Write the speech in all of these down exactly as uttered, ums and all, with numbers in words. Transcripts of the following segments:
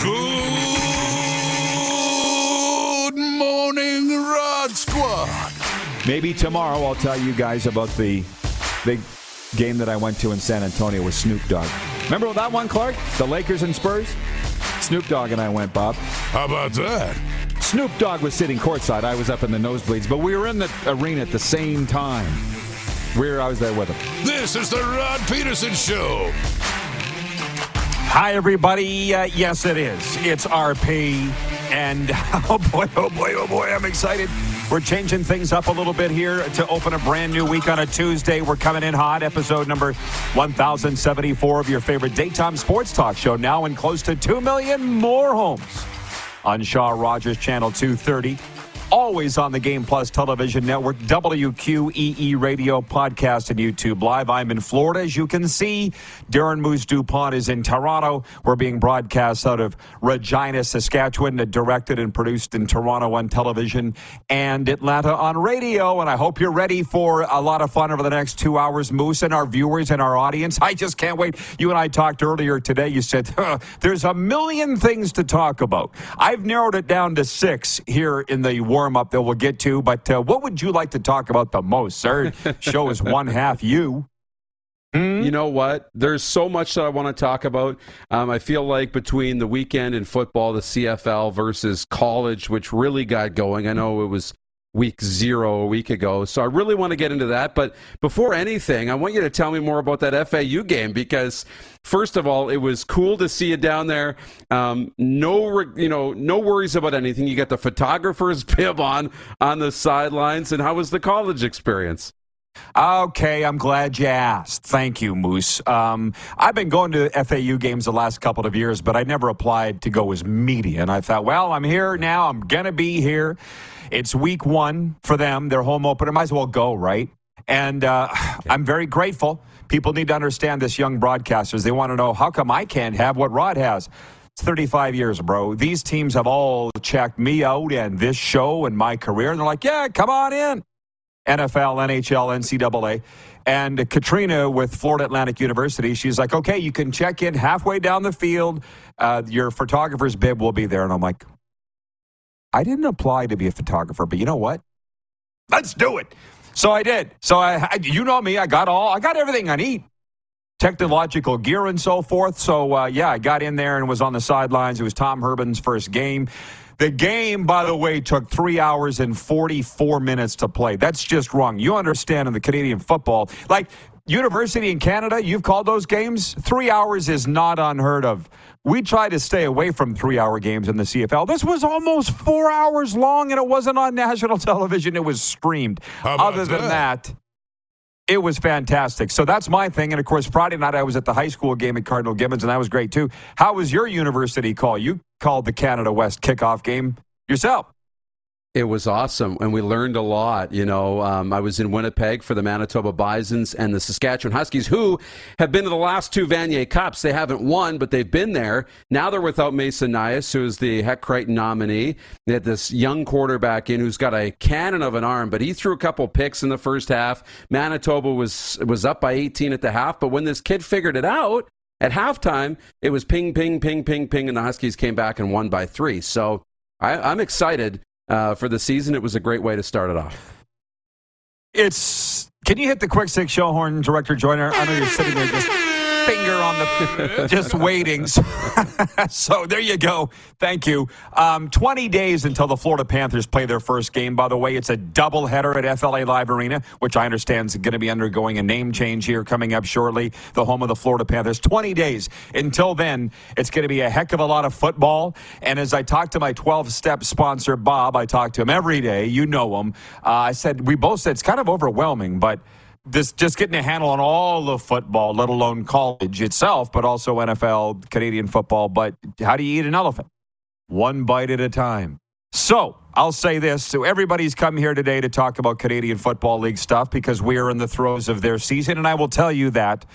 Good morning, Rod Squad. Maybe tomorrow I'll tell you guys about the big game that I went to in San Antonio with Snoop Dogg. Remember that one, Clark? The Lakers and Spurs? Snoop Dogg and I went, Bob. How about that? Snoop Dogg was sitting courtside. I was up in the nosebleeds, but we were in the arena at the same time. We were, I was there with him. This is the Rod Peterson Show. Hi, everybody. Uh, yes, it is. It's R P. And oh, boy, oh, boy, oh, boy, I'm excited. We're changing things up a little bit here to open a brand new week on a Tuesday. We're coming in hot. Episode number one thousand seventy-four of your favorite daytime sports talk show, now in close to two million more homes on Shaw Rogers Channel two thirty. Always on the Game Plus Television Network, W Q E E Radio Podcast, and YouTube Live. I'm in Florida, as you can see. Darren Moose DuPont is in Toronto. We're being broadcast out of Regina, Saskatchewan, directed and produced in Toronto on television and Atlanta on radio. And I hope you're ready for a lot of fun over the next two hours, Moose, and our viewers and our audience. I just can't wait. You and I talked earlier today. You said, huh, there's a million things to talk about. I've narrowed it down to six here in the world. Warm-up that we'll get to, but uh, what would you like to talk about the most, sir? Show is one half you. Mm? You know what? There's so much that I want to talk about. Um, I feel like between the weekend and football, the C F L versus college, which really got going. I know it was week zero a week ago, so I really want to get into that. But before anything, I want you to tell me more about that F A U game, because first of all, it was cool to see you down there. Um, no, you know, no worries about anything. You got the photographer's bib on on the sidelines. And how was the college experience? Okay, I'm glad you asked. Thank you, Moose. Um, I've been going to F A U games the last couple of years, but I never applied to go as media. And I thought, well, I'm here now. I'm going to be here. It's week one for them. Their home opener. Might as well go, right? And uh, I'm very grateful. People need to understand this, young broadcasters. They want to know, how come I can't have what Rod has? It's thirty-five years, bro. These teams have all checked me out and this show and my career. And they're like, yeah, come on in. N F L, N H L, N C double A. And Katrina with Florida Atlantic University, she's like, okay, you can check in halfway down the field. Uh, your photographer's bib will be there. And I'm like, I didn't apply to be a photographer, but you know what? Let's do it. So I did. So I, I you know me, I got all, I got everything I need. Technological gear and so forth. So, uh, yeah, I got in there and was on the sidelines. It was Tom Herban's first game. The game, by the way, took three hours and forty-four minutes to play. That's just wrong. You understand in the Canadian football, like university in Canada, you've called those games. Three hours is not unheard of. We try to stay away from three-hour games in the C F L. This was almost four hours long, and it wasn't on national television. It was streamed. Other than that? that, it was fantastic. So that's my thing. And, of course, Friday night I was at the high school game at Cardinal Gibbons, and that was great, too. How was your university call? You called the Canada West kickoff game yourself. It was awesome, and we learned a lot. You know, um, I was in Winnipeg for the Manitoba Bisons and the Saskatchewan Huskies, who have been to the last two Vanier Cups. They haven't won, but they've been there. Now they're without Mason Nias, who is the Heck Crichton nominee. They had this young quarterback in who's got a cannon of an arm, but he threw a couple picks in the first half. Manitoba was was up by eighteen at the half, but when this kid figured it out at halftime, it was ping, ping, ping, ping, ping, and the Huskies came back and won by three. So I, I'm excited. Uh, for the season, it was a great way to start it off. It's. Can you hit the quick six show horn, Director Joyner? I know you're sitting there just finger on the, just waiting. So there you go. Thank you. Um, twenty days until the Florida Panthers play their first game. By the way, it's a doubleheader at F L A Live Arena, which I understand is going to be undergoing a name change here coming up shortly. The home of the Florida Panthers. twenty days until then. It's going to be a heck of a lot of football. And as I talked to my twelve-step sponsor, Bob, I talk to him every day. You know him. Uh, I said we both said it's kind of overwhelming, but. this just getting a handle on all of football, let alone college itself, but also N F L, Canadian football. But how do you eat an elephant? One bite at a time. So I'll say this. So everybody's come here today to talk about Canadian Football League stuff because we are in the throes of their season. And I will tell you that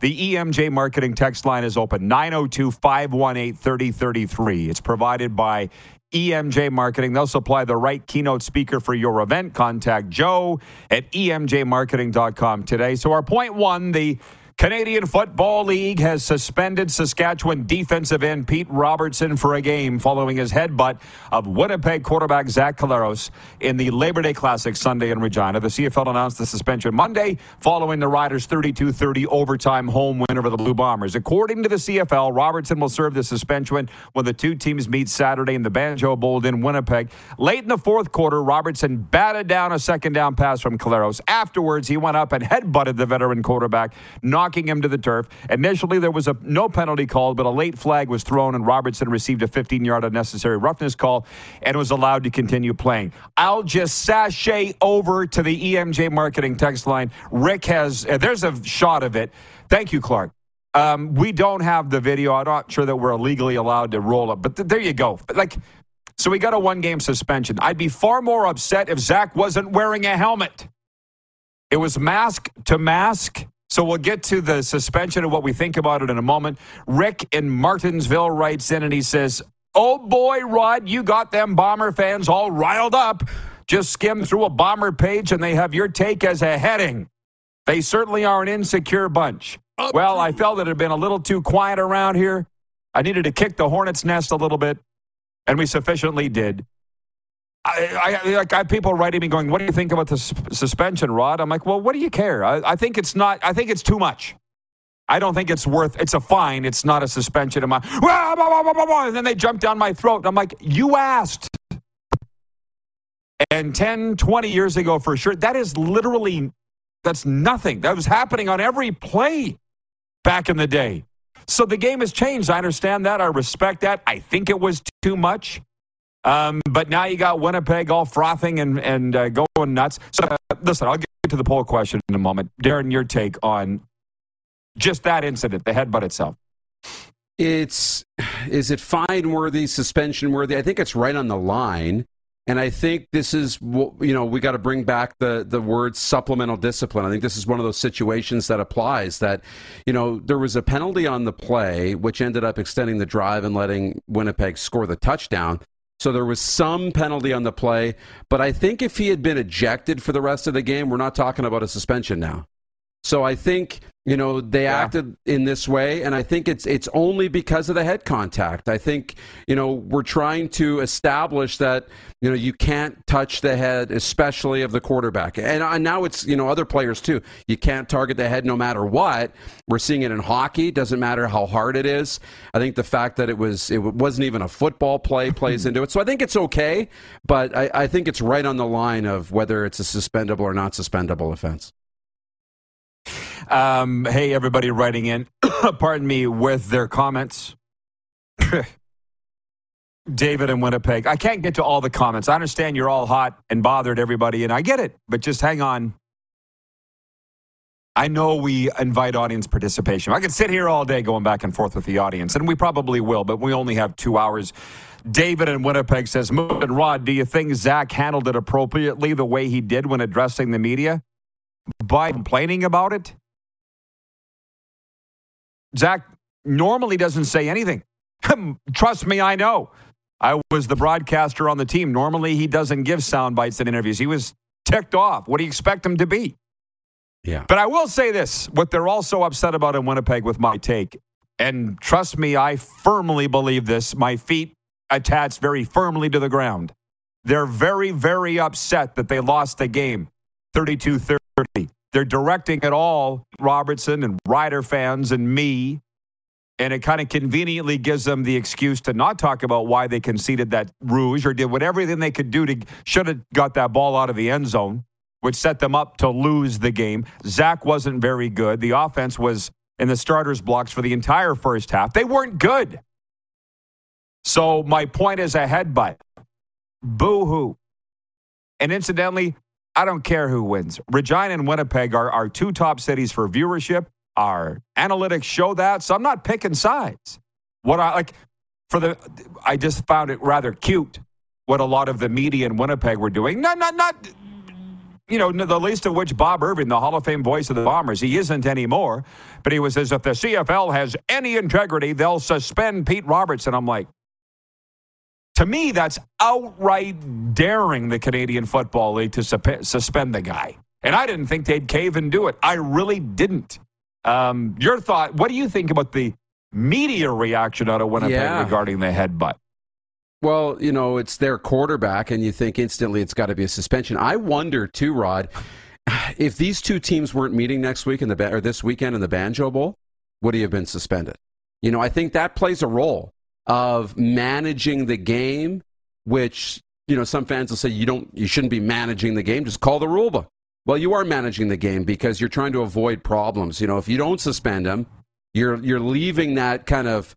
the E M J Marketing text line is open, nine oh two, five one eight, three oh three three. It's provided by E M J Marketing. They'll supply the right keynote speaker for your event. Contact Joe at E M J marketing dot com today. So our point one, the Canadian Football League has suspended Saskatchewan defensive end Pete Robertson for a game following his headbutt of Winnipeg quarterback Zach Collaros in the Labor Day Classic Sunday in Regina. The C F L announced the suspension Monday following the Riders' thirty-two thirty overtime home win over the Blue Bombers. According to the C F L, Robertson will serve the suspension when the two teams meet Saturday in the Banjo Bowl in Winnipeg. Late in the fourth quarter, Robertson batted down a second down pass from Collaros. Afterwards, he went up and headbutted the veteran quarterback, knocked him to the turf. Initially, there was a no penalty called, but a late flag was thrown, and Robertson received a fifteen-yard unnecessary roughness call and was allowed to continue playing. I'll just sashay over to the E M J Marketing text line. Rick has, uh, there's a shot of it. Thank you, Clark. Um, we don't have the video. I'm not sure that we're legally allowed to roll it, but th- there you go. Like, so we got a one-game suspension. I'd be far more upset if Zach wasn't wearing a helmet. It was mask to mask. So we'll get to the suspension and what we think about it in a moment. Rick in Martinsville writes in and he says, oh boy, Rod, you got them Bomber fans all riled up. Just skim through a Bomber page and they have your take as a heading. They certainly are an insecure bunch. Well, I felt it had been a little too quiet around here. I needed to kick the hornet's nest a little bit, and we sufficiently did. I, I, like, I have people writing me going, what do you think about the suspension, Rod? I'm like, well, what do you care? I, I think it's not, I think it's too much. I don't think it's worth, it's a fine. It's not a suspension. I'm like, wah, wah, wah, wah, wah, and then they jump down my throat. I'm like, you asked. And ten, twenty years ago, for sure, that is literally, that's nothing. That was happening on every play back in the day. So the game has changed. I understand that. I respect that. I think it was too much. Um, but now you got Winnipeg all frothing and, and uh, going nuts. So, uh, listen, I'll get to the poll question in a moment. Darren, your take on just that incident, the headbutt itself. It's, is it fine-worthy, suspension-worthy? I think it's right on the line. And I think this is, you know, we got to bring back the, the word supplemental discipline. I think this is one of those situations that applies that, you know, there was a penalty on the play, which ended up extending the drive and letting Winnipeg score the touchdown. So there was some penalty on the play, but I think if he had been ejected for the rest of the game, we're not talking about a suspension now. So I think, you know, they yeah. acted in this way, and I think it's it's only because of the head contact. I think, you know, we're trying to establish that, you know, you can't touch the head, especially of the quarterback. And, and now it's, you know, other players too. You can't target the head no matter what. We're seeing it in hockey. Doesn't matter how hard it is. I think the fact that it was it wasn't even a football play plays into it. So I think it's okay, but I, I think it's right on the line of whether it's a suspendable or not suspendable offense. Um, hey, everybody writing in, pardon me, with their comments. David in Winnipeg. I can't get to all the comments. I understand you're all hot and bothered, everybody, and I get it, but just hang on. I know we invite audience participation. I could sit here all day going back and forth with the audience, and we probably will, but we only have two hours. David in Winnipeg says, Moose and Rod, do you think Zach handled it appropriately the way he did when addressing the media? By complaining about it? Zach normally doesn't say anything. Trust me, I know. I was the broadcaster on the team. Normally, he doesn't give sound bites in interviews. He was ticked off. What do you expect him to be? Yeah. But I will say this, what they're also upset about in Winnipeg with my take, and trust me, I firmly believe this, my feet attached very firmly to the ground. They're very, very upset that they lost the game, thirty-two thirty. They're directing it all, Robertson and Rider fans and me, and it kind of conveniently gives them the excuse to not talk about why they conceded that rouge or did whatever they could do to should have got that ball out of the end zone, which set them up to lose the game. Zach wasn't very good. The offense was in the starters' blocks for the entire first half. They weren't good. So my point is a headbutt. Boo-hoo. And incidentally, I don't care who wins. Regina and Winnipeg are our two top cities for viewership. Our analytics show that, so I'm not picking sides. What I like for the, I just found it rather cute what a lot of the media in Winnipeg were doing. Not, not, not. You know, the least of which Bob Irvin, the Hall of Fame voice of the Bombers. He isn't anymore, but he was as if the C F L has any integrity, they'll suspend Pete Robertson. I'm like, to me, that's outright daring the Canadian Football League to sup- suspend the guy. And I didn't think they'd cave and do it. I really didn't. Um, your thought, what do you think about the media reaction out of Winnipeg yeah. regarding the headbutt? Well, you know, it's their quarterback, and you think instantly it's got to be a suspension. I wonder, too, Rod, if these two teams weren't meeting next week in the ba- or this weekend in the Banjo Bowl, would he have been suspended? You know, I think that plays a role of managing the game, which, you know, some fans will say you don't, you shouldn't be managing the game. Just call the rule book. Well, you are managing the game because you're trying to avoid problems. You know, if you don't suspend him, you're you're leaving that kind of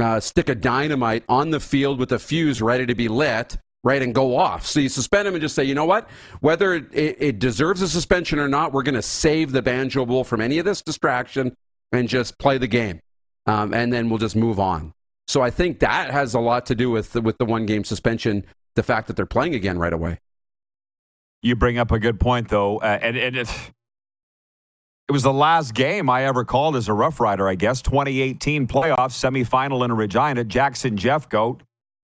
Uh, stick of dynamite on the field with a fuse ready to be lit, right, and go off. So you suspend him and just say, you know what, whether it, it, it deserves a suspension or not, we're going to save the Banjo Bowl from any of this distraction and just play the game, um, and then we'll just move on. So I think that has a lot to do with the, with the one-game suspension, the fact that they're playing again right away. You bring up a good point, though, uh, and, and it's... It was the last game I ever called as a Rough Rider, I guess. twenty eighteen playoff semifinal in Regina. Jackson Jeffcoat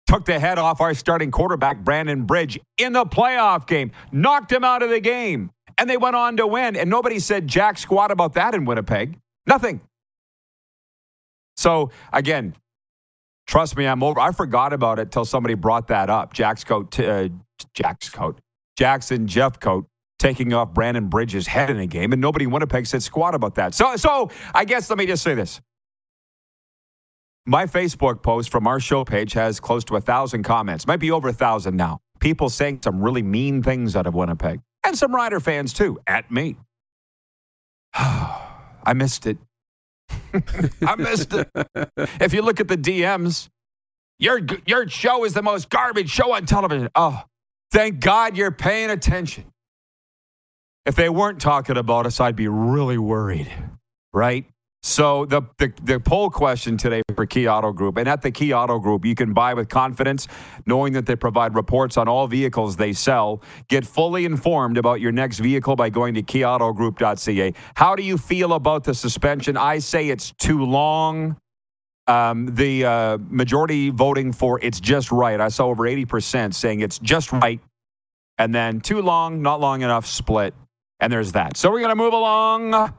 took the head off our starting quarterback, Brandon Bridge, in the playoff game. Knocked him out of the game. And they went on to win. And nobody said jack squat about that in Winnipeg. Nothing. So, again, trust me, I'm over. I forgot about it till somebody brought that up. Jack's coat, uh, Jack's coat, Jackson Jeffcoat taking off Brandon Bridges' head in a game, and nobody in Winnipeg said squat about that. So, so I guess let me just say this. My Facebook post from our show page has close to one thousand comments. Might be over one thousand now. People saying some really mean things out of Winnipeg. And some Rider fans, too, at me. I missed it. I missed it. If you look at the D Ms, your, your show is the most garbage show on television. Oh, thank God you're paying attention. If they weren't talking about us, I'd be really worried, right? So the, the the poll question today for Key Auto Group, and at the Key Auto Group, you can buy with confidence, knowing that they provide reports on all vehicles they sell. Get fully informed about your next vehicle by going to key auto group dot c a. How do you feel about the suspension? I say it's too long. Um, the uh, majority voting for it's just right. I saw over eighty percent saying it's just right. And then too long, not long enough, split. And there's that. So we're going to move along.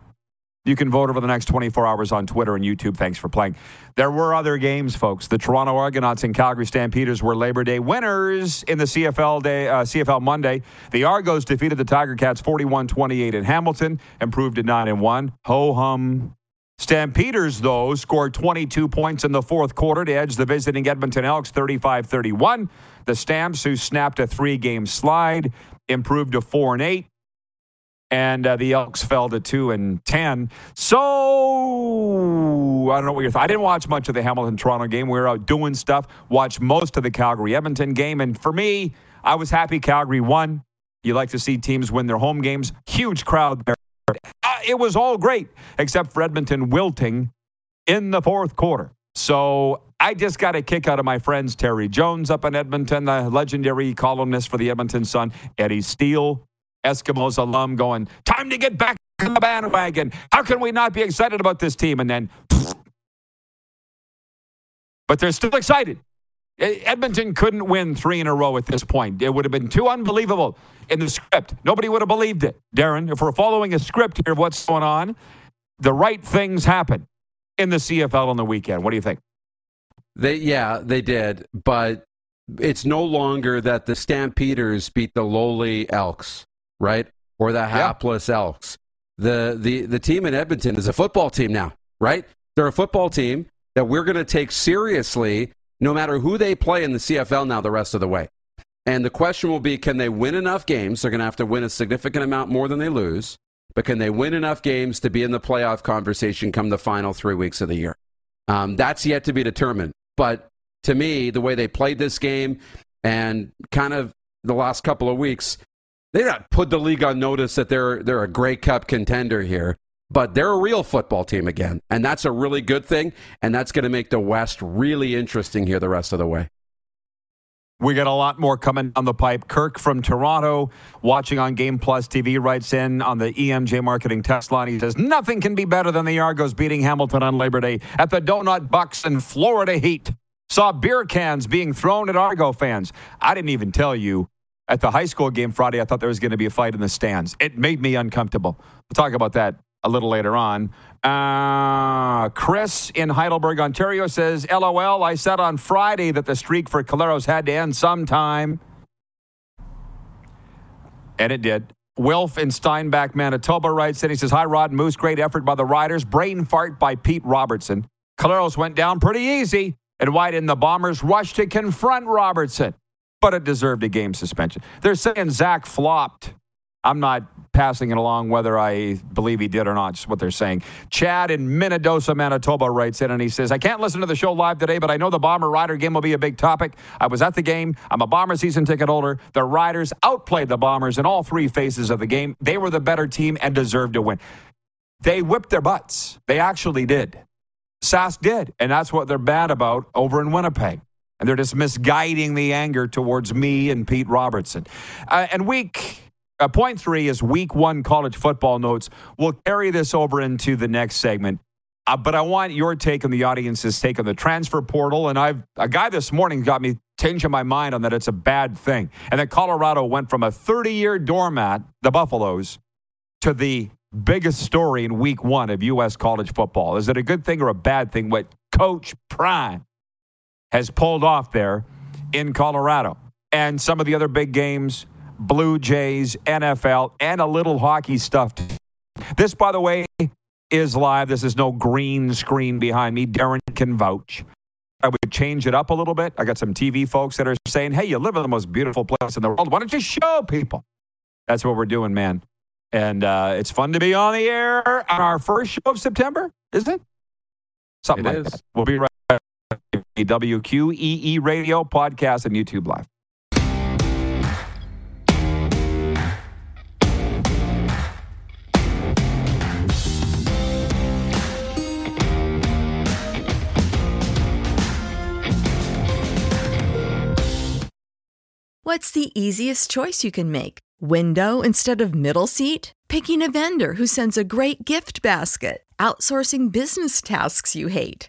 You can vote over the next twenty-four hours on Twitter and YouTube. Thanks for playing. There were other games, folks. The Toronto Argonauts and Calgary Stampeders were Labor Day winners in the C F L day, uh, C F L Monday. The Argos defeated the Tiger Cats forty-one twenty-eight in Hamilton, improved to nine and one. Ho-hum. Stampeders, though, scored twenty-two points in the fourth quarter to edge the visiting Edmonton Elks thirty-five thirty-one. The Stamps, who snapped a three-game slide, improved to four and eight. And uh, the Elks fell to two and ten. So I don't know what your thought. I didn't watch much of the Hamilton Toronto game. We were out doing stuff. Watched most of the Calgary Edmonton game. And for me, I was happy Calgary won. You like to see teams win their home games. Huge crowd there. Uh, it was all great except for Edmonton wilting in the fourth quarter. So I just got a kick out of my friends Terry Jones up in Edmonton, the legendary columnist for the Edmonton Sun, Eddie Steele. Eskimos alum going, time to get back in the bandwagon. How can we not be excited about this team? And then, pfft. But they're still excited. Edmonton couldn't win three in a row at this point. It would have been too unbelievable in the script. Nobody would have believed it. Darren, if we're following a script here of what's going on, the right things happen in the C F L on the weekend. What do you think? They, yeah, they did. But it's no longer that the Stampeders beat the lowly Elks. Right? Or the hapless yeah. Elks. The, the the team in Edmonton is a football team now, right? They're a football team that we're going to take seriously no matter who they play in the C F L now the rest of the way. And the question will be, can they win enough games? They're going to have to win a significant amount more than they lose, but can they win enough games to be in the playoff conversation come the final three weeks of the year? Um, that's yet to be determined. But to me, the way they played this game and kind of the last couple of weeks, They not put the league on notice that they're they're a Grey Cup contender here, but they're a real football team again, and that's a really good thing, and that's going to make the West really interesting here the rest of the way. We got a lot more coming on the pipe. Kirk from Toronto, watching on Game Plus T V, writes in on the E M J Marketing text line. He says, nothing can be better than the Argos beating Hamilton on Labor Day at the Donut Bucks in Florida heat. Saw beer cans being thrown at Argo fans. I didn't even tell you. At the high school game Friday, I thought there was going to be a fight in the stands. It made me uncomfortable. We'll talk about that a little later on. Uh, Chris in Heidelberg, Ontario says, LOL, I said on Friday that the streak for Collaros had to end sometime. And it did. Wilf in Steinbach, Manitoba writes in. He says, hi, Rod and Moose. Great effort by the Riders. Brain fart by Pete Robertson. Collaros went down pretty easy. And why didn't the Bombers rush to confront Robertson? But it deserved a game suspension. They're saying Zach flopped. I'm not passing it along whether I believe he did or not. Just what they're saying. Chad in Minnedosa, Manitoba writes in and he says, I can't listen to the show live today, but I know the Bomber-Rider game will be a big topic. I was at the game. I'm a Bomber season ticket holder. The Riders outplayed the Bombers in all three phases of the game. They were the better team and deserved to win. They whipped their butts. They actually did. Sask did. And that's what they're bad about over in Winnipeg. And they're just misguiding the anger towards me and Pete Robertson. Uh, and week... Uh, point three is week one college football notes. We'll carry this over into the next segment. Uh, but I want your take and the audience's take on the transfer portal. And I've a guy this morning got me tinge in my mind on that it's a bad thing. And that Colorado went from a thirty-year doormat, the Buffaloes, to the biggest story in week one of U S college football. Is it a good thing or a bad thing what Coach Prime has pulled off there in Colorado? And some of the other big games... Blue Jays, N F L, and a little hockey stuff. This, by the way, is live. This is no green screen behind me. Darren can vouch. I would change it up a little bit. I got some T V folks that are saying, hey, you live in the most beautiful place in the world. Why don't you show people? That's what we're doing, man. And uh, it's fun to be on the air on our first show of September, isn't it? Something it like is. That. We'll be right back. W Q E E Radio, podcast, and YouTube Live. What's the easiest choice you can make? Window instead of middle seat? Picking a vendor who sends a great gift basket? Outsourcing business tasks you hate?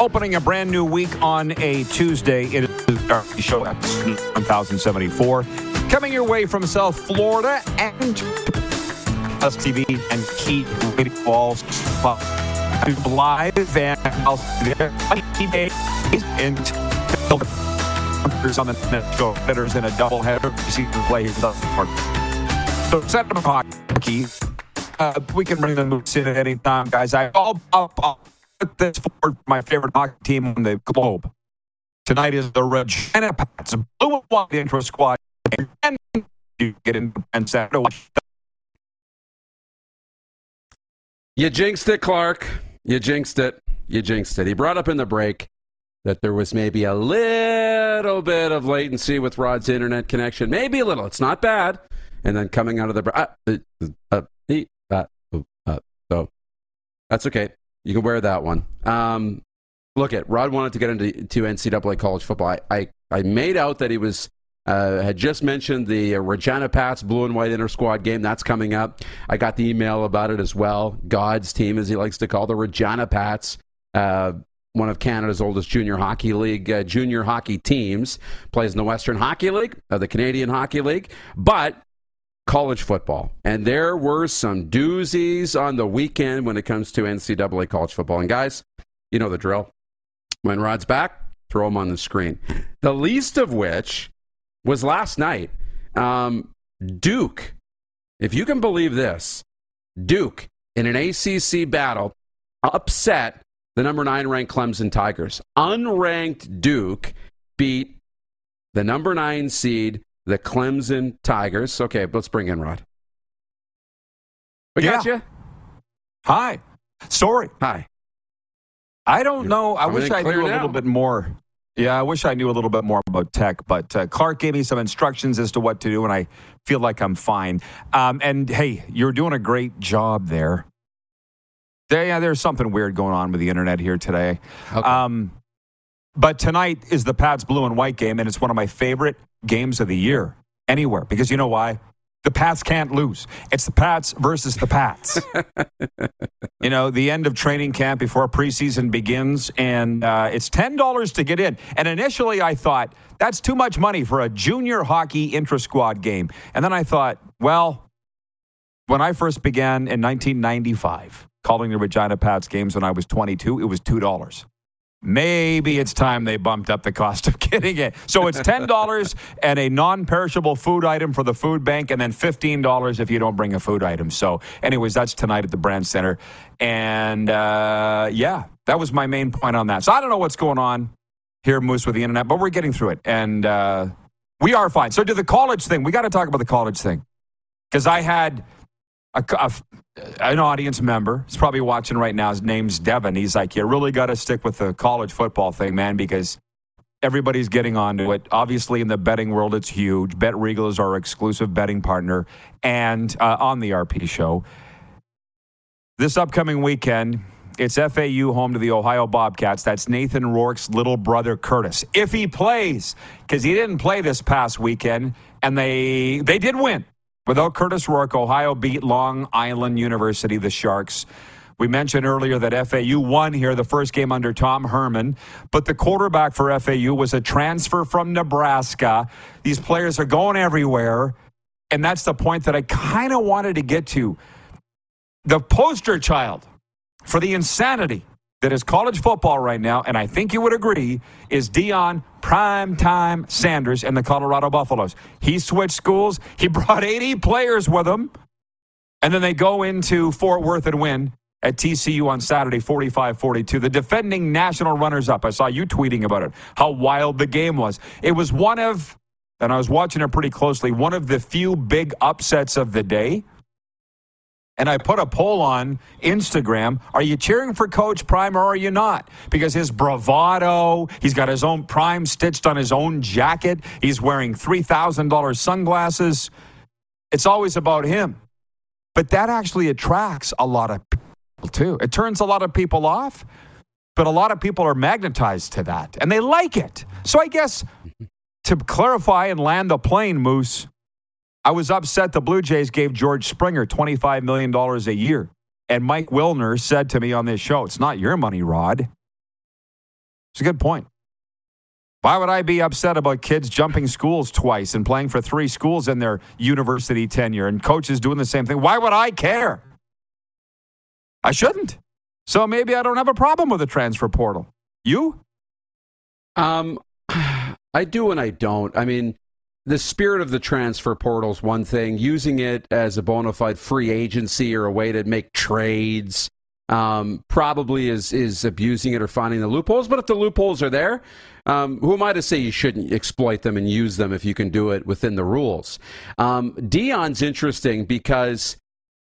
Opening a brand new week on a Tuesday. It is our show at one thousand seventy-four. Coming your way from South Florida and Plus T V and Key Radio Balls. Live and I'll see there. And on the net show. Hitters in a doubleheader. You see them play thus far. So set them o'clock, Key. Uh, we can bring the moves in at any time, guys. I all up up. This for my favorite hockey team on the globe. Tonight is the Regina Pats, blue and white intro squad. And you get in and Saturday. You jinxed it, Clark. You jinxed it. You jinxed it. He brought up in the break that there was maybe a little bit of latency with Rod's internet connection. Maybe a little. It's not bad. And then coming out of the... Uh, uh, uh, uh, uh, so that's okay. You can wear that one. Um, look, at Rod wanted to get into to N C double A college football. I, I, I made out that he was... Uh, had just mentioned the uh, Regina Pats blue and white inter-squad game. That's coming up. I got the email about it as well. God's team, as he likes to call the Regina Pats, uh, one of Canada's oldest junior hockey league, uh, junior hockey teams, plays in the Western Hockey League, uh, the Canadian Hockey League, but college football. And there were some doozies on the weekend when it comes to N C double A college football. And guys, you know the drill. When Rod's back, throw him on the screen. The least of which... was last night. Um, Duke, if you can believe this, Duke, in an A C C battle, upset the number nine ranked Clemson Tigers. Unranked Duke beat the number nine seed, the Clemson Tigers. Okay, let's bring in Rod. We yeah. got you? Hi. Sorry. Hi. I don't You're, know. I wish I knew now. a little bit more. Yeah, I wish I knew a little bit more about tech, but uh, Clark gave me some instructions as to what to do, and I feel like I'm fine. Um, and, hey, you're doing a great job there. there yeah, there's something weird going on with the internet here today. Okay. Um, but tonight is the Pats blue and white game, and it's one of my favorite games of the year anywhere, because you know why? The Pats can't lose. It's the Pats versus the Pats. You know, the end of training camp before preseason begins, and uh, it's ten dollars to get in. And initially I thought, that's too much money for a junior hockey intra-squad game. And then I thought, well, when I first began in nineteen ninety-five, calling the Regina Pats games when I was twenty-two, it was two dollars. Maybe it's time they bumped up the cost of getting it. So it's ten dollars and a non-perishable food item for the food bank, and then fifteen dollars if you don't bring a food item. So anyways, that's tonight at the Brand Center. And, uh, yeah, that was my main point on that. So I don't know what's going on here, Moose, with the internet, but we're getting through it. And uh, we are fine. So to the college thing, we got to talk about the college thing. Because I had... A, a, an audience member is probably watching right now. His name's Devin. He's like, you really got to stick with the college football thing, man, because everybody's getting onto it. Obviously, in the betting world, it's huge. Bet Regal is our exclusive betting partner. And uh, on the R P show, this upcoming weekend, it's F A U home to the Ohio Bobcats. That's Nathan Rourke's little brother, Curtis. If he plays, because he didn't play this past weekend, and they they did win. Without Curtis Rourke, Ohio beat Long Island University, the Sharks. We mentioned earlier that F A U won here, the first game under Tom Herman. But the quarterback for F A U was a transfer from Nebraska. These players are going everywhere. And that's the point that I kind of wanted to get to. The poster child for the insanity that is college football right now, and I think you would agree, is Deion Primetime Sanders and the Colorado Buffaloes. He switched schools. He brought eighty players with him. And then they go into Fort Worth and win at T C U on Saturday, forty-five forty-two. The defending national runners-up. I saw you tweeting about it, how wild the game was. It was one of, and I was watching it pretty closely, one of the few big upsets of the day. And I put a poll on Instagram. Are you cheering for Coach Prime or are you not? Because his bravado, he's got his own Prime stitched on his own jacket. He's wearing three thousand dollars sunglasses. It's always about him. But that actually attracts a lot of people, too. It turns a lot of people off, but a lot of people are magnetized to that. And they like it. So I guess to clarify and land the plane, Moose, I was upset the Blue Jays gave George Springer twenty-five million dollars a year. And Mike Wilner said to me on this show, it's not your money, Rod. It's a good point. Why would I be upset about kids jumping schools twice and playing for three schools in their university tenure and coaches doing the same thing? Why would I care? I shouldn't. So maybe I don't have a problem with the transfer portal. You? Um, I do and I don't. I mean... The spirit of the transfer portal is one thing. Using it as a bona fide free agency or a way to make trades um, probably is is abusing it or finding the loopholes. But if the loopholes are there, um, who am I to say you shouldn't exploit them and use them if you can do it within the rules? Um, Deion's interesting because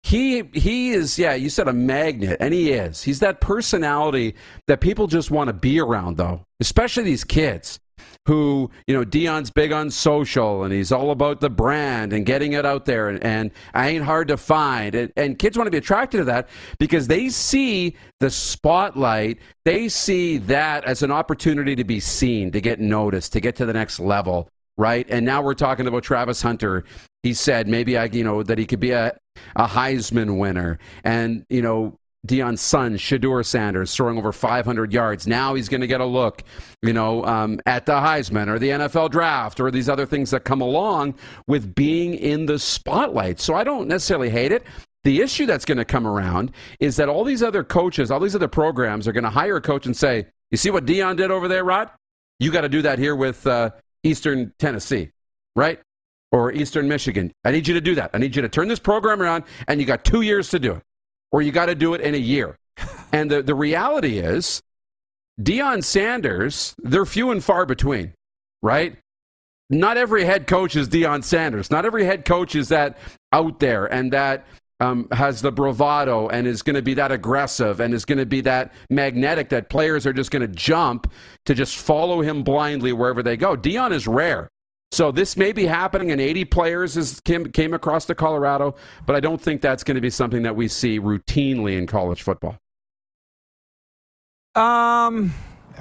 He he is, yeah, you said a magnet, and he is. He's that personality that people just want to be around, though, especially these kids who, you know, Deion's big on social, and he's all about the brand and getting it out there, and, and I ain't hard to find. And, and kids want to be attracted to that because they see the spotlight. They see that as an opportunity to be seen, to get noticed, to get to the next level, right? And now we're talking about Travis Hunter. He said maybe I, you know, that he could be a, a Heisman winner, and you know Deion's son Shador Sanders throwing over five hundred yards. Now he's going to get a look, you know, um, at the Heisman or the N F L draft or these other things that come along with being in the spotlight. So I don't necessarily hate it. The issue that's going to come around is that all these other coaches, all these other programs are going to hire a coach and say, "You see what Deion did over there, Rod? You got to do that here with uh, Eastern Tennessee, right?" Or Eastern Michigan. I need you to do that. I need you to turn this program around, and you got two years to do it. Or you got to do it in a year. And the, the reality is, Deion Sanders, they're few and far between, right? Not every head coach is Deion Sanders. Not every head coach is that out there and that um, has the bravado and is going to be that aggressive and is going to be that magnetic that players are just going to jump to just follow him blindly wherever they go. Deion is rare. So this may be happening in eighty players as came, came across to Colorado, but I don't think that's going to be something that we see routinely in college football. Um,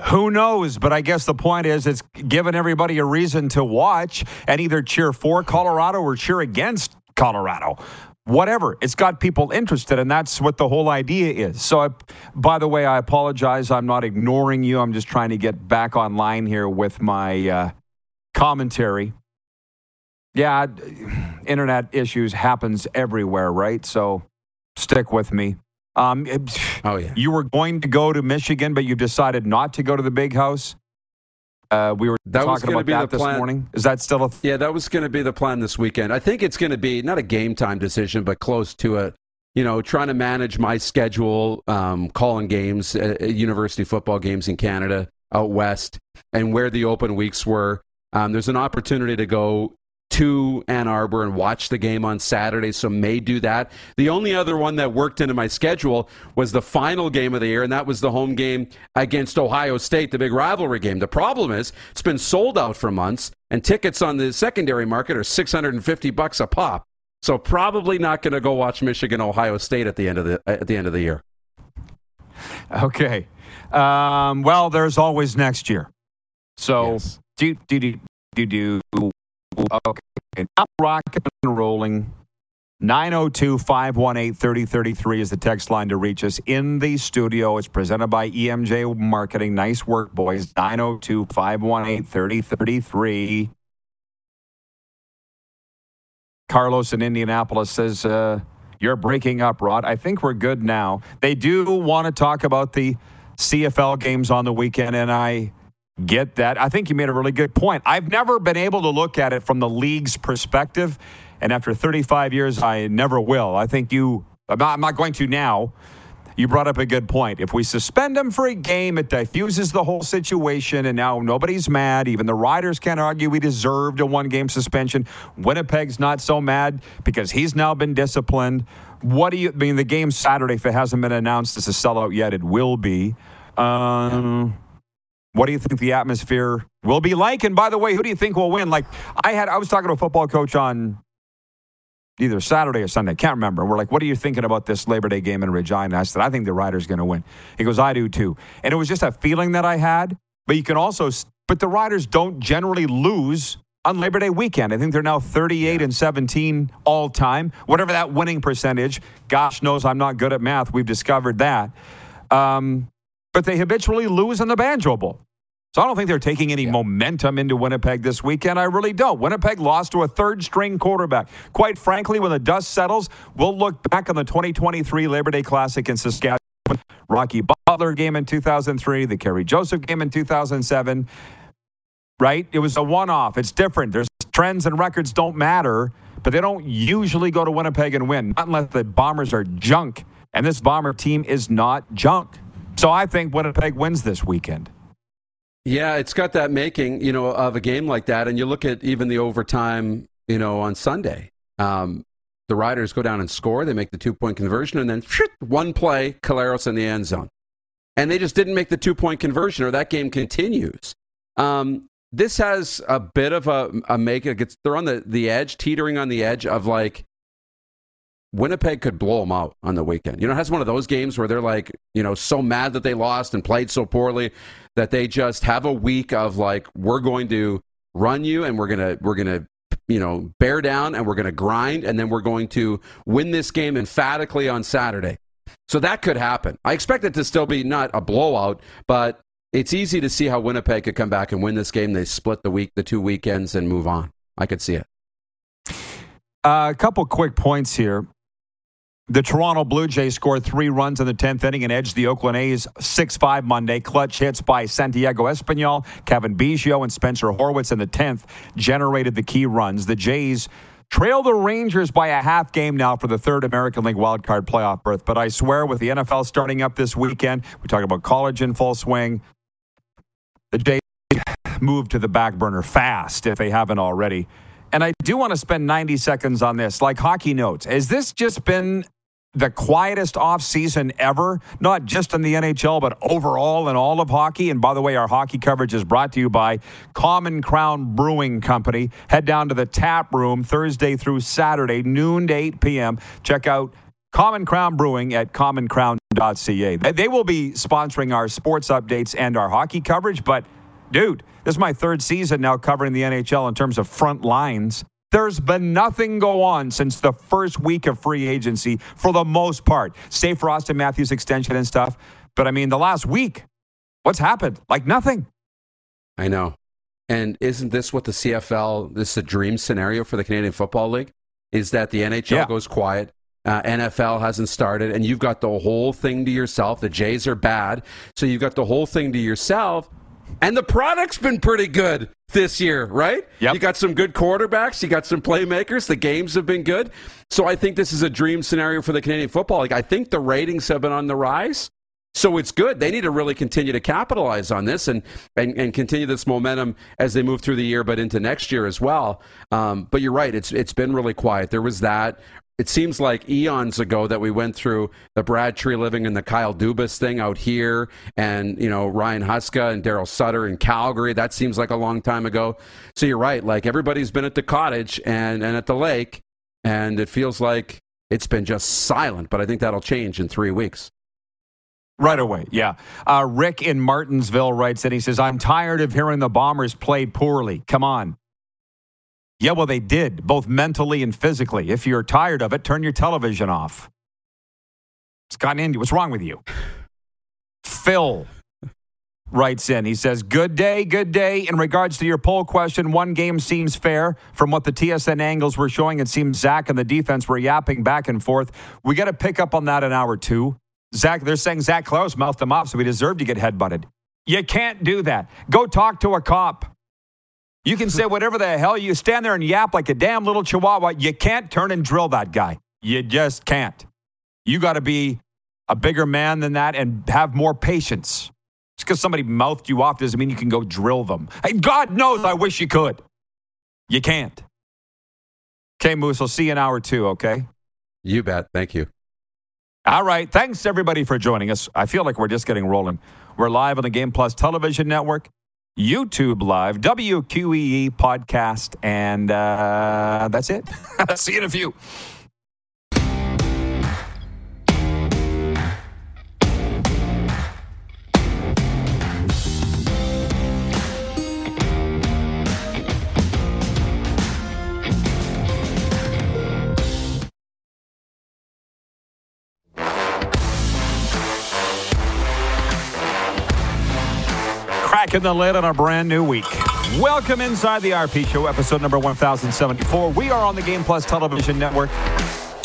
who knows? But I guess the point is it's given everybody a reason to watch and either cheer for Colorado or cheer against Colorado. Whatever. It's got people interested, and that's what the whole idea is. So, I, by the way, I apologize. I'm not ignoring you. I'm just trying to get back online here with my... Uh, commentary. Yeah, internet issues happens everywhere, right? So stick with me. Um, oh, yeah. You were going to go to Michigan, but you've decided not to go to the Big House. Uh, we were that talking about that this morning. Is that still a... Th- yeah, that was going to be the plan this weekend. I think it's going to be not a game time decision, but close to it. You know, trying to manage my schedule, um, calling games, uh, university football games in Canada, out west, and where the open weeks were. Um, there's an opportunity to go to Ann Arbor and watch the game on Saturday, so may do that. The only other one that worked into my schedule was the final game of the year, and that was the home game against Ohio State, the big rivalry game. The problem is it's been sold out for months, and tickets on the secondary market are six hundred fifty bucks a pop. So probably not going to go watch Michigan Ohio State at the end of the at the end of the year. Okay. Um, well, there's always next year. So. Yes. Do, do, do, do, do. Okay. Now rocking and rolling. nine oh two, five one eight, three oh three three is the text line to reach us in the studio. It's presented by E M J Marketing. Nice work, boys. nine oh two, five one eight, three oh three three. Carlos in Indianapolis says, uh, you're breaking up, Rod. I think we're good now. They do want to talk about the C F L games on the weekend, and I... get that. I think you made a really good point. I've never been able to look at it from the league's perspective, and after thirty-five years, I never will. I think you, I'm not, I'm not going to now. You brought up a good point. If we suspend them for a game, it diffuses the whole situation, and now nobody's mad. Even the Riders can't argue we deserved a one-game suspension. Winnipeg's not so mad because he's now been disciplined. What do you, I mean, the game Saturday, if it hasn't been announced as a sellout yet, it will be. Um... What do you think the atmosphere will be like? And by the way, who do you think will win? Like I had, I was talking to a football coach on either Saturday or Sunday. Can't remember. We're like, what are you thinking about this Labor Day game in Regina? I said, I think the Riders going to win. He goes, I do too. And it was just a feeling that I had, but you can also, but the Riders don't generally lose on Labor Day weekend. I think they're now thirty-eight and seventeen all time, whatever that winning percentage, gosh knows I'm not good at math. We've discovered that. Um, But they habitually lose in the Banjo Bowl. So I don't think they're taking any yeah. momentum into Winnipeg this weekend. I really don't. Winnipeg lost to a third-string quarterback. Quite frankly, when the dust settles, we'll look back on the twenty twenty-three Labor Day Classic in Saskatchewan, Rocky Butler game in two thousand three, the Kerry Joseph game in two thousand seven, right? It was a one-off. It's different. There's trends and records don't matter, but they don't usually go to Winnipeg and win, not unless the Bombers are junk, and this Bomber team is not junk. So I think Winnipeg wins this weekend. Yeah, it's got that making, you know, of a game like that. And you look at even the overtime, you know, on Sunday. Um, The Riders go down and score. They make the two-point conversion, and then shoot, one play, Collaros in the end zone. And they just didn't make the two-point conversion, or that game continues. Um, this has a bit of a, a make. It gets, they're on the, the edge, teetering on the edge of, like, Winnipeg could blow them out on the weekend. You know, it has one of those games where they're, like, you know, so mad that they lost and played so poorly that they just have a week of, like, we're going to run you, and we're going to we're going to, you know, bear down, and we're going to grind, and then we're going to win this game emphatically on Saturday. So that could happen. I expect it to still be not a blowout, but it's easy to see how Winnipeg could come back and win this game. They split the week, the two weekends, and move on. I could see it. Uh, a couple quick points here. The Toronto Blue Jays scored three runs in the tenth inning and edged the Oakland A's six five Monday. Clutch hits by Santiago Espinal, Kevin Biggio, and Spencer Horwitz in the tenth generated the key runs. The Jays trail the Rangers by a half game now for the third American League wildcard playoff berth. But I swear, with the N F L starting up this weekend, we talk about college in full swing, the Jays move to the back burner fast if they haven't already. And I do want to spend ninety seconds on this. Like hockey notes, has this just been the quietest offseason ever, not just in the N H L, but overall in all of hockey? And by the way, our hockey coverage is brought to you by Common Crown Brewing Company. Head down to the tap room Thursday through Saturday, noon to eight p.m. Check out Common Crown Brewing at common crown dot c a. They will be sponsoring our sports updates and our hockey coverage, but dude, this is my third season now covering the N H L in terms of front lines. There's been nothing go on since the first week of free agency for the most part, save for Austin Matthews' extension and stuff. But, I mean, the last week, what's happened? Like nothing. I know. And isn't this what the C F L, this is a dream scenario for the Canadian Football League, is that the N H L yeah. goes quiet, uh, N F L hasn't started, and you've got the whole thing to yourself. The Jays are bad, so you've got the whole thing to yourself. And the product's been pretty good this year, right? Yep. You got some good quarterbacks. You got some playmakers. The games have been good. So I think this is a dream scenario for the Canadian Football League. I think the ratings have been on the rise. So it's good. They need to really continue to capitalize on this and, and, and continue this momentum as they move through the year, but into next year as well. Um, but you're right. It's It's been really quiet. There was that. It seems like eons ago that we went through the Brad Tree living and the Kyle Dubas thing out here, and, you know, Ryan Huska and Daryl Sutter in Calgary. That seems like a long time ago. So you're right. Like, everybody's been at the cottage and, and at the lake, and it feels like it's been just silent. But I think that'll change in three weeks. Right away, yeah. Uh, Rick in Martinsville writes that he says, I'm tired of hearing the Bombers played poorly. Come on. Yeah, well, they did, both mentally and physically. If you're tired of it, turn your television off. It's gotten into you. What's wrong with you? Phil writes in. He says, good day, good day. In regards to your poll question, one game seems fair. From what the T S N angles were showing, it seemed Zach and the defense were yapping back and forth. We got to pick up on that in hour two. Zach, they're saying Zach Collaros mouthed them off, so we deserve to get headbutted. You can't do that. Go talk to a cop. You can say whatever the hell. You stand there and yap like a damn little chihuahua. You can't turn and drill that guy. You just can't. You got to be a bigger man than that and have more patience. Just because somebody mouthed you off doesn't mean you can go drill them. Hey, God knows I wish you could. You can't. Okay, Moose, I'll see you in hour two, okay? You bet. Thank you. All right. Thanks, everybody, for joining us. I feel like we're just getting rolling. We're live on the Game Plus Television Network. YouTube Live, W Q E E podcast, and uh, that's it. See you in a few. In the lid on a brand new week. Welcome inside the R P Show, episode number one thousand seventy-four. We are on the Game Plus Television Network,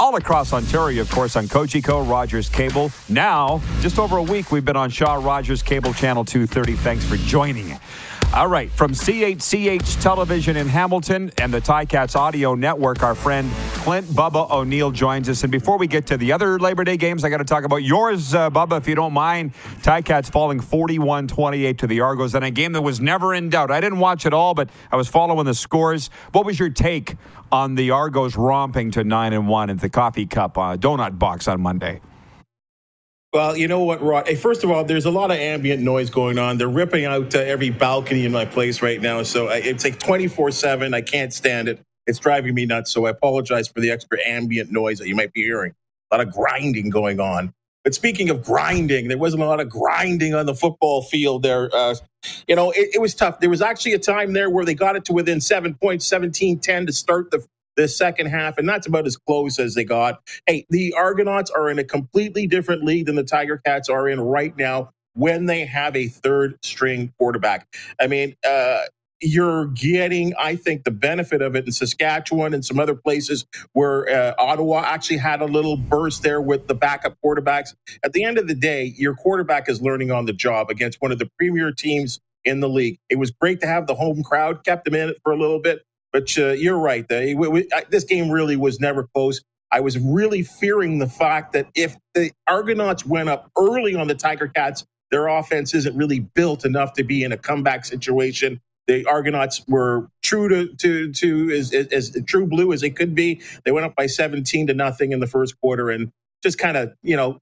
all across Ontario, of course, on Cogeco, Rogers Cable. Now, just over a week, we've been on Shaw Rogers Cable Channel two thirty. Thanks for joining. All right, from C H C H Television in Hamilton and the Tiger Cats Audio Network, our friend Clint Bubba O'Neill joins us. And before we get to the other Labor Day games, I got to talk about yours, uh, Bubba, if you don't mind. Tiger Cats falling forty-one twenty-eight to the Argos in a game that was never in doubt. I didn't watch it all, but I was following the scores. What was your take on the Argos romping to nine and one at the Coffee Cup uh, donut box on Monday? Well, you know what, Rod? Hey, first of all, there's a lot of ambient noise going on. They're ripping out uh, every balcony in my place right now. So I, it's like twenty-four seven. I can't stand it. It's driving me nuts. So I apologize for the extra ambient noise that you might be hearing. A lot of grinding going on. But speaking of grinding, there wasn't a lot of grinding on the football field there. Uh, you know, it, it was tough. There was actually a time there where they got it to within seven points, seventeen ten to start the the second half, and that's about as close as they got. Hey, the Argonauts are in a completely different league than the Tiger Cats are in right now when they have a third-string quarterback. I mean, uh, you're getting, I think, the benefit of it in Saskatchewan and some other places where uh, Ottawa actually had a little burst there with the backup quarterbacks. At the end of the day, your quarterback is learning on the job against one of the premier teams in the league. It was great to have the home crowd, kept them in it for a little bit. But uh, you're right. They, we, we, I, this game really was never close. I was really fearing the fact that if the Argonauts went up early on the Tiger Cats, their offense isn't really built enough to be in a comeback situation. The Argonauts were true to to, to as, as, as true blue as they could be. They went up by seventeen to nothing in the first quarter and just kind of, you know,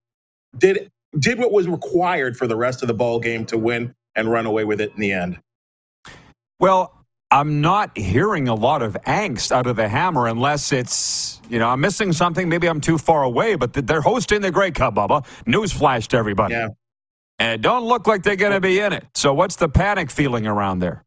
did did what was required for the rest of the ball game to win and run away with it in the end. Well, I'm not hearing a lot of angst out of the Hammer unless it's, you know, I'm missing something. Maybe I'm too far away, but they're hosting the Grey Cup, Bubba. Newsflash to everybody. Yeah. And it don't look like they're going to be in it. So what's the panic feeling around there?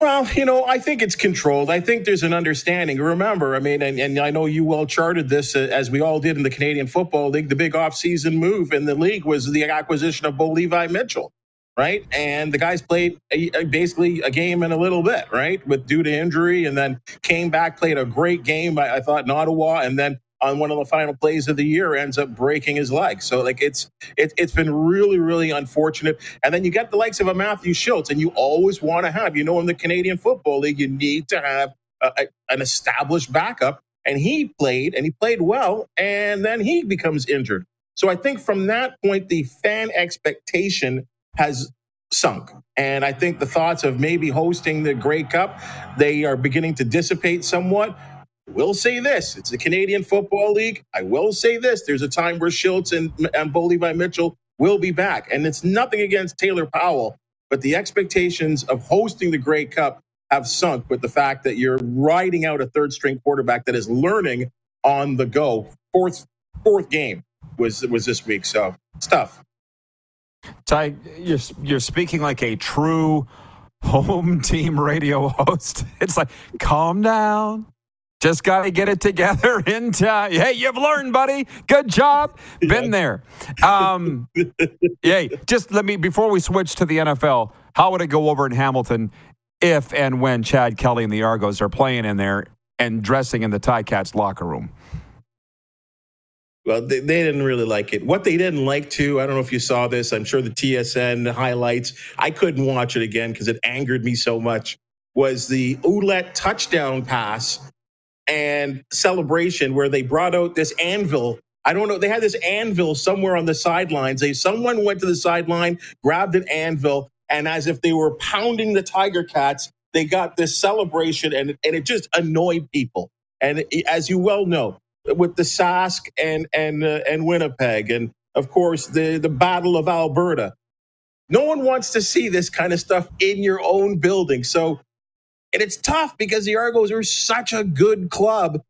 Well, you know, I think it's controlled. I think there's an understanding. Remember, I mean, and, and I know you well charted this, uh, as we all did in the Canadian Football League. The big offseason move in the league was the acquisition of Bo Levi Mitchell. Right. And the guys played a, basically a game and a little bit. Right. With due to injury, and then came back, played a great game, I, I thought, in Ottawa. And then on one of the final plays of the year ends up breaking his leg. So, like, it's it, it's been really, really unfortunate. And then you get the likes of a Matthew Schultz, and you always want to have, you know, in the Canadian Football League, you need to have a, a, an established backup. And he played and he played well. And then he becomes injured. So I think from that point, the fan expectation has sunk. And I think the thoughts of maybe hosting the Grey Cup, they are beginning to dissipate somewhat. I will say this, it's the Canadian Football League. I will say this, there's a time where Schultz and, and Bo Levi Mitchell will be back. And it's nothing against Taylor Powell, but the expectations of hosting the Grey Cup have sunk with the fact that you're riding out a third-string quarterback that is learning on the go. Fourth fourth game was, was this week, so it's tough. Ty, you're, you're speaking like a true home team radio host. It's like, calm down. Just got to get it together in time. Hey, you've learned, buddy. Good job. Been there. Um, yay. Just let me, before we switch to the N F L, how would it go over in Hamilton if and when Chad Kelly and the Argos are playing in there and dressing in the Ticats locker room? Well, they, they didn't really like it. What they didn't like, too, I don't know if you saw this. I'm sure the T S N highlights. I couldn't watch it again because it angered me so much. Was the Ouellette touchdown pass and celebration where they brought out this anvil. I don't know. They had this anvil somewhere on the sidelines. They someone went to the sideline, grabbed an anvil, and as if they were pounding the Tiger Cats, they got this celebration, and, and it just annoyed people. And it, as you well know, with the Sask and and uh, and Winnipeg, and of course the the Battle of Alberta, no one wants to see this kind of stuff in your own building. So, and it's tough because the Argos are such a good club,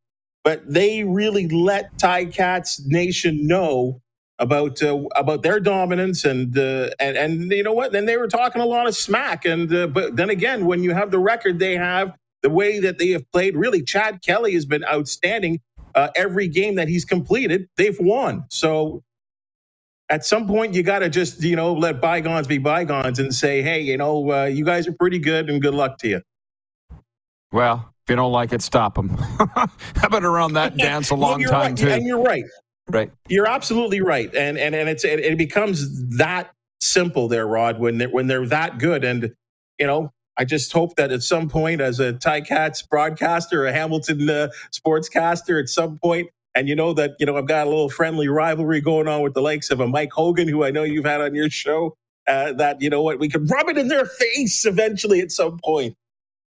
but they really let Ticats Nation know about uh, about their dominance, and uh, and and you know what? Then they were talking a lot of smack, and uh, but then again, when you have the record they have, the way that they have played, really, Chad Kelly has been outstanding. Uh, every game that he's completed, they've won. So at some point, you got to just, you know, let bygones be bygones and say, hey, you know, uh, you guys are pretty good and good luck to you. Well, if you don't like it, stop them. I've been around that dance a long well, time, right. too. And you're right. Right. You're absolutely right. And and, and it's it, it becomes that simple there, Rod, when they're, when they're that good. And, you know, I just hope that at some point, as a Tiger Cats broadcaster, a Hamilton uh, sportscaster, at some point, and you know that, you know, I've got a little friendly rivalry going on with the likes of a Mike Hogan, who I know you've had on your show, uh, that, you know what, we could rub it in their face eventually at some point.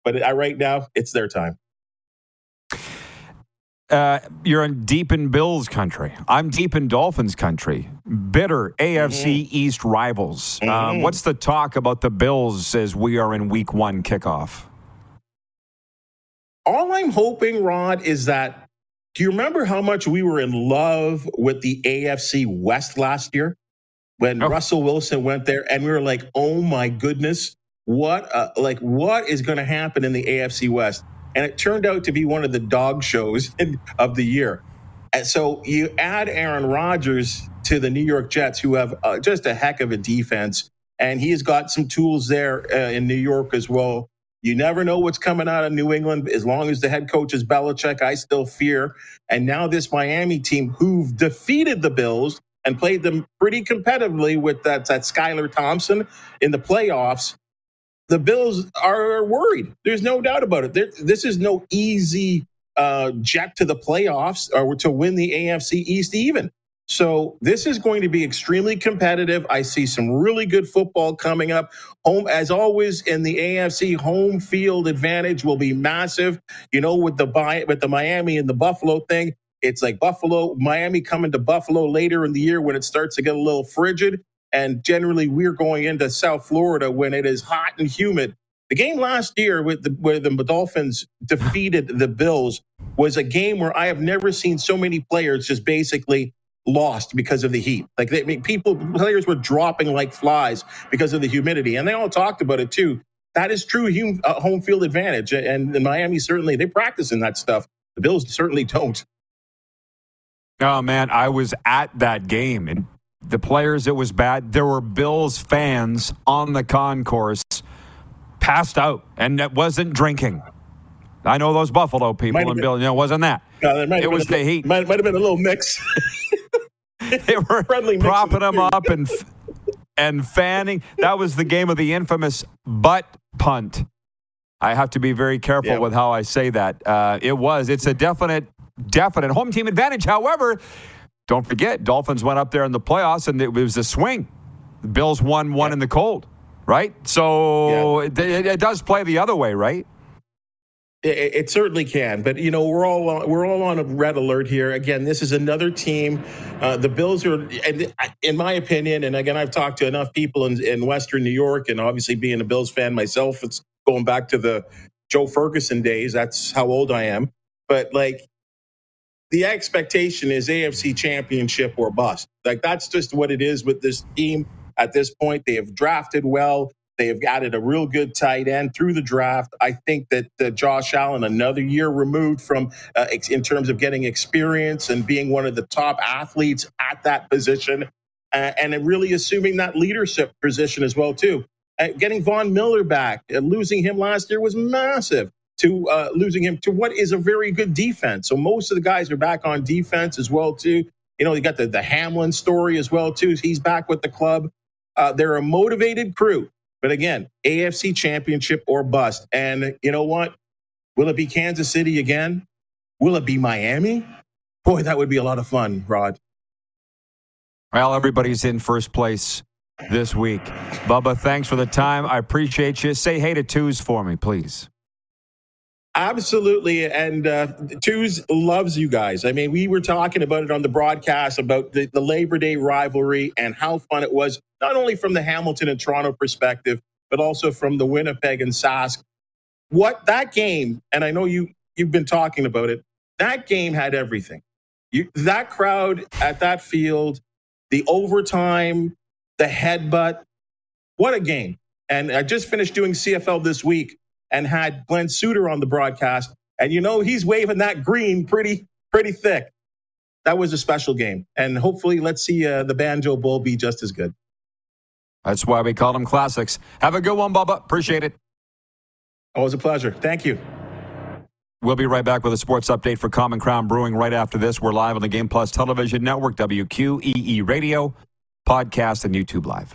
But I, right now, it's their time. Uh, you're in deep in Bills country. I'm deep in Dolphins country. Bitter A F C mm-hmm. East rivals. Mm-hmm. Um, what's the talk about the Bills as we are in week one kickoff? All I'm hoping, Rod, is that, do you remember how much we were in love with the A F C West last year when oh. Russell Wilson went there, and we were like, oh my goodness, what a, like what is going to happen in the A F C West? And it turned out to be one of the dog shows in, of the year. And so you add Aaron Rodgers to the New York Jets, who have uh, just a heck of a defense. And he's got some tools there uh, in New York as well. You never know what's coming out of New England. As long as the head coach is Belichick, I still fear. And now this Miami team, who've defeated the Bills and played them pretty competitively with that, that Skylar Thompson in the playoffs, the Bills are worried. There's no doubt about it. They're, this is no easy uh, jet to the playoffs or to win the A F C East even. So this is going to be extremely competitive. I see some really good football coming up. Home, as always, in the A F C, home field advantage will be massive. You know, with the with the Miami and the Buffalo thing, it's like Buffalo, Miami coming to Buffalo later in the year when it starts to get a little frigid. And generally, we're going into South Florida when it is hot and humid. The game last year with the, where the Dolphins defeated the Bills was a game where I have never seen so many players just basically lost because of the heat. Like, they, I mean, people, players were dropping like flies because of the humidity. And they all talked about it, too. That is true hum, uh, home field advantage. And, and Miami, certainly, they practice in that stuff. The Bills certainly don't. Oh, man, I was at that game and the players, it was bad. There were Bills fans on the concourse passed out, and it wasn't drinking. I know those Buffalo people and Bill, you know, it wasn't that. No, it was the heat. Might, might have been a little mix. They were friendly propping them up and, and fanning. That was the game of the infamous butt punt. I have to be very careful yeah. with how I say that. Uh, it was. It's a definite, definite home team advantage. However, don't forget, Dolphins went up there in the playoffs, and it was a swing. The Bills won one yeah. in the cold, right? So yeah. it, it, it does play the other way, right? It, it certainly can, but you know we're all on, we're all on a red alert here. Again, this is another team. Uh, the Bills are, in my opinion, and again, I've talked to enough people in, in Western New York, and obviously being a Bills fan myself, it's going back to the Joe Ferguson days. That's how old I am. But like, the expectation is A F C championship or bust. Like, that's just what it is with this team at this point. They have drafted well. They have added a real good tight end through the draft. I think that uh, Josh Allen, another year removed from uh, in terms of getting experience and being one of the top athletes at that position, uh, and really assuming that leadership position as well, too. Uh, getting Von Miller back, uh, losing him last year was massive. to uh, losing him to what is a very good defense. So most of the guys are back on defense as well, too. You know, you got the, the Hamlin story as well, too. He's back with the club. Uh, they're a motivated crew. But again, A F C championship or bust. And you know what? Will it be Kansas City again? Will it be Miami? Boy, that would be a lot of fun, Rod. Well, everybody's in first place this week. Bubba, thanks for the time. I appreciate you. Say hey to twos for me, please. Absolutely, and uh, Twos loves you guys. I mean, we were talking about it on the broadcast about the, the Labor Day rivalry and how fun it was, not only from the Hamilton and Toronto perspective, but also from the Winnipeg and Sask. What that game, and I know you, you've been talking about it, that game had everything. You, that crowd at that field, the overtime, the headbutt, what a game. And I just finished doing C F L this week, and had Glenn Suter on the broadcast. And, you know, he's waving that green pretty pretty thick. That was a special game. And hopefully, let's see uh, the Banjo Bowl be just as good. That's why we call them classics. Have a good one, Bubba. Appreciate it. Always a pleasure. Thank you. We'll be right back with a sports update for Common Crown Brewing right after this. We're live on the Game Plus Television Network, W Q E E Radio, podcast, and YouTube Live.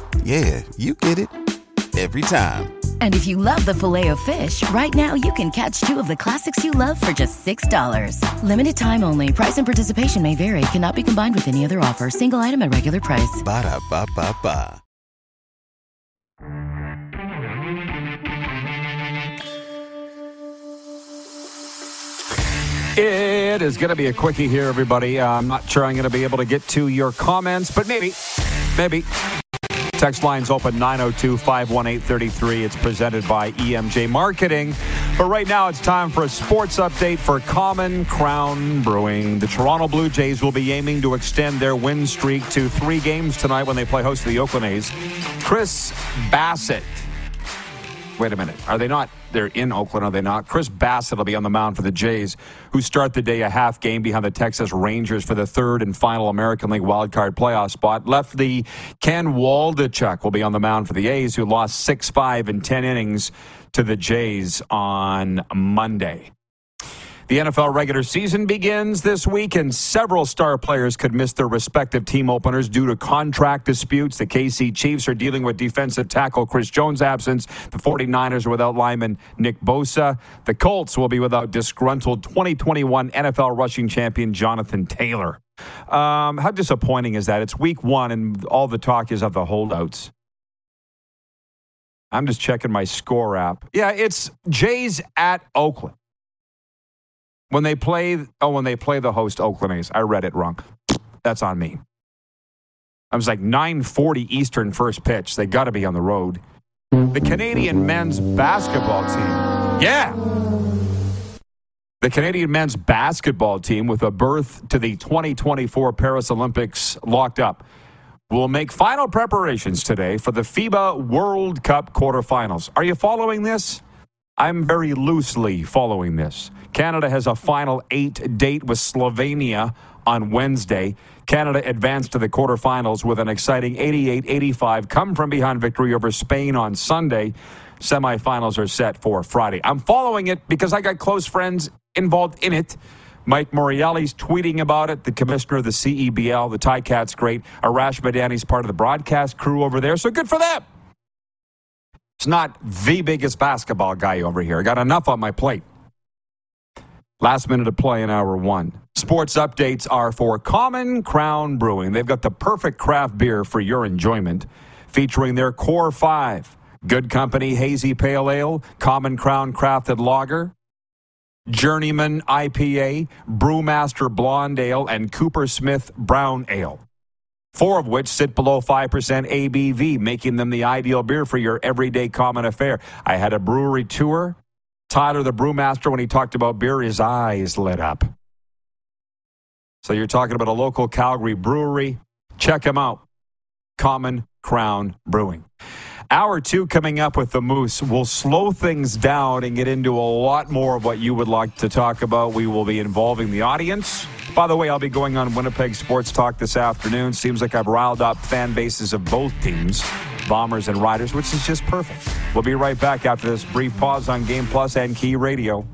Yeah, you get it. Every time. And if you love the Filet-O-Fish, right now you can catch two of the classics you love for just six dollars. Limited time only. Price and participation may vary. Cannot be combined with any other offer. Single item at regular price. Ba-da-ba-ba-ba. It is going to be a quickie here, everybody. Uh, I'm not sure I'm going to be able to get to your comments, but maybe, maybe. Text line's open, nine oh two, five one eight, three three. It's presented by E M J Marketing. But right now, it's time for a sports update for Common Crown Brewing. The Toronto Blue Jays will be aiming to extend their win streak to three games tonight when they play host to the Oakland A's. Chris Bassett. Wait a minute. Are they not? They're in Oakland, are they not? Chris Bassett will be on the mound for the Jays, who start the day a half game behind the Texas Rangers for the third and final American League wildcard playoff spot. Lefty Ken Waldichuk will be on the mound for the A's, who lost six five in ten innings to the Jays on Monday. The N F L regular season begins this week, and several star players could miss their respective team openers due to contract disputes. The K C Chiefs are dealing with defensive tackle Chris Jones' absence. The 49ers are without lineman Nick Bosa. The Colts will be without disgruntled twenty twenty-one N F L rushing champion Jonathan Taylor. Um, how disappointing is that? It's week one, and all the talk is of the holdouts. I'm just checking my score app. Yeah, it's Jays at Oakland. When they play, oh, when they play the host Oakland A's. I read it wrong. That's on me. I was like nine forty Eastern first pitch. They got to be on the road. The Canadian men's basketball team. Yeah. The Canadian men's basketball team, with a berth to the twenty twenty-four Paris Olympics locked up, will make final preparations today for the FIBA World Cup quarterfinals. Are you following this? I'm very loosely following this. Canada has a final eight date with Slovenia on Wednesday. Canada advanced to the quarterfinals with an exciting eighty-eight eighty-five come-from-behind victory over Spain on Sunday. Semifinals are set for Friday. I'm following it because I got close friends involved in it. Mike Morreale's tweeting about it, the commissioner of the C E B L, the Tiger Cats great. Arash Madani's part of the broadcast crew over there, so good for them. It's not the biggest basketball guy over here. I got enough on my plate. Last minute of play in hour one. Sports updates are for Common Crown Brewing. They've got the perfect craft beer for your enjoyment, featuring their core five. Good Company Hazy Pale Ale, Common Crown Crafted Lager, Journeyman I P A, Brewmaster Blonde Ale, and Cooper Smith Brown Ale. Four of which sit below five percent A B V, making them the ideal beer for your everyday common affair. I had a brewery tour. Tyler, the brewmaster, when he talked about beer, his eyes lit up. So you're talking about a local Calgary brewery. Check them out. Common Crown Brewing. Hour two coming up with the Moose. We'll slow things down and get into a lot more of what you would like to talk about. We will be involving the audience. By the way, I'll be going on Winnipeg Sports Talk this afternoon. Seems like I've riled up fan bases of both teams, Bombers and Riders, which is just perfect. We'll be right back after this brief pause on Game Plus and Key Radio.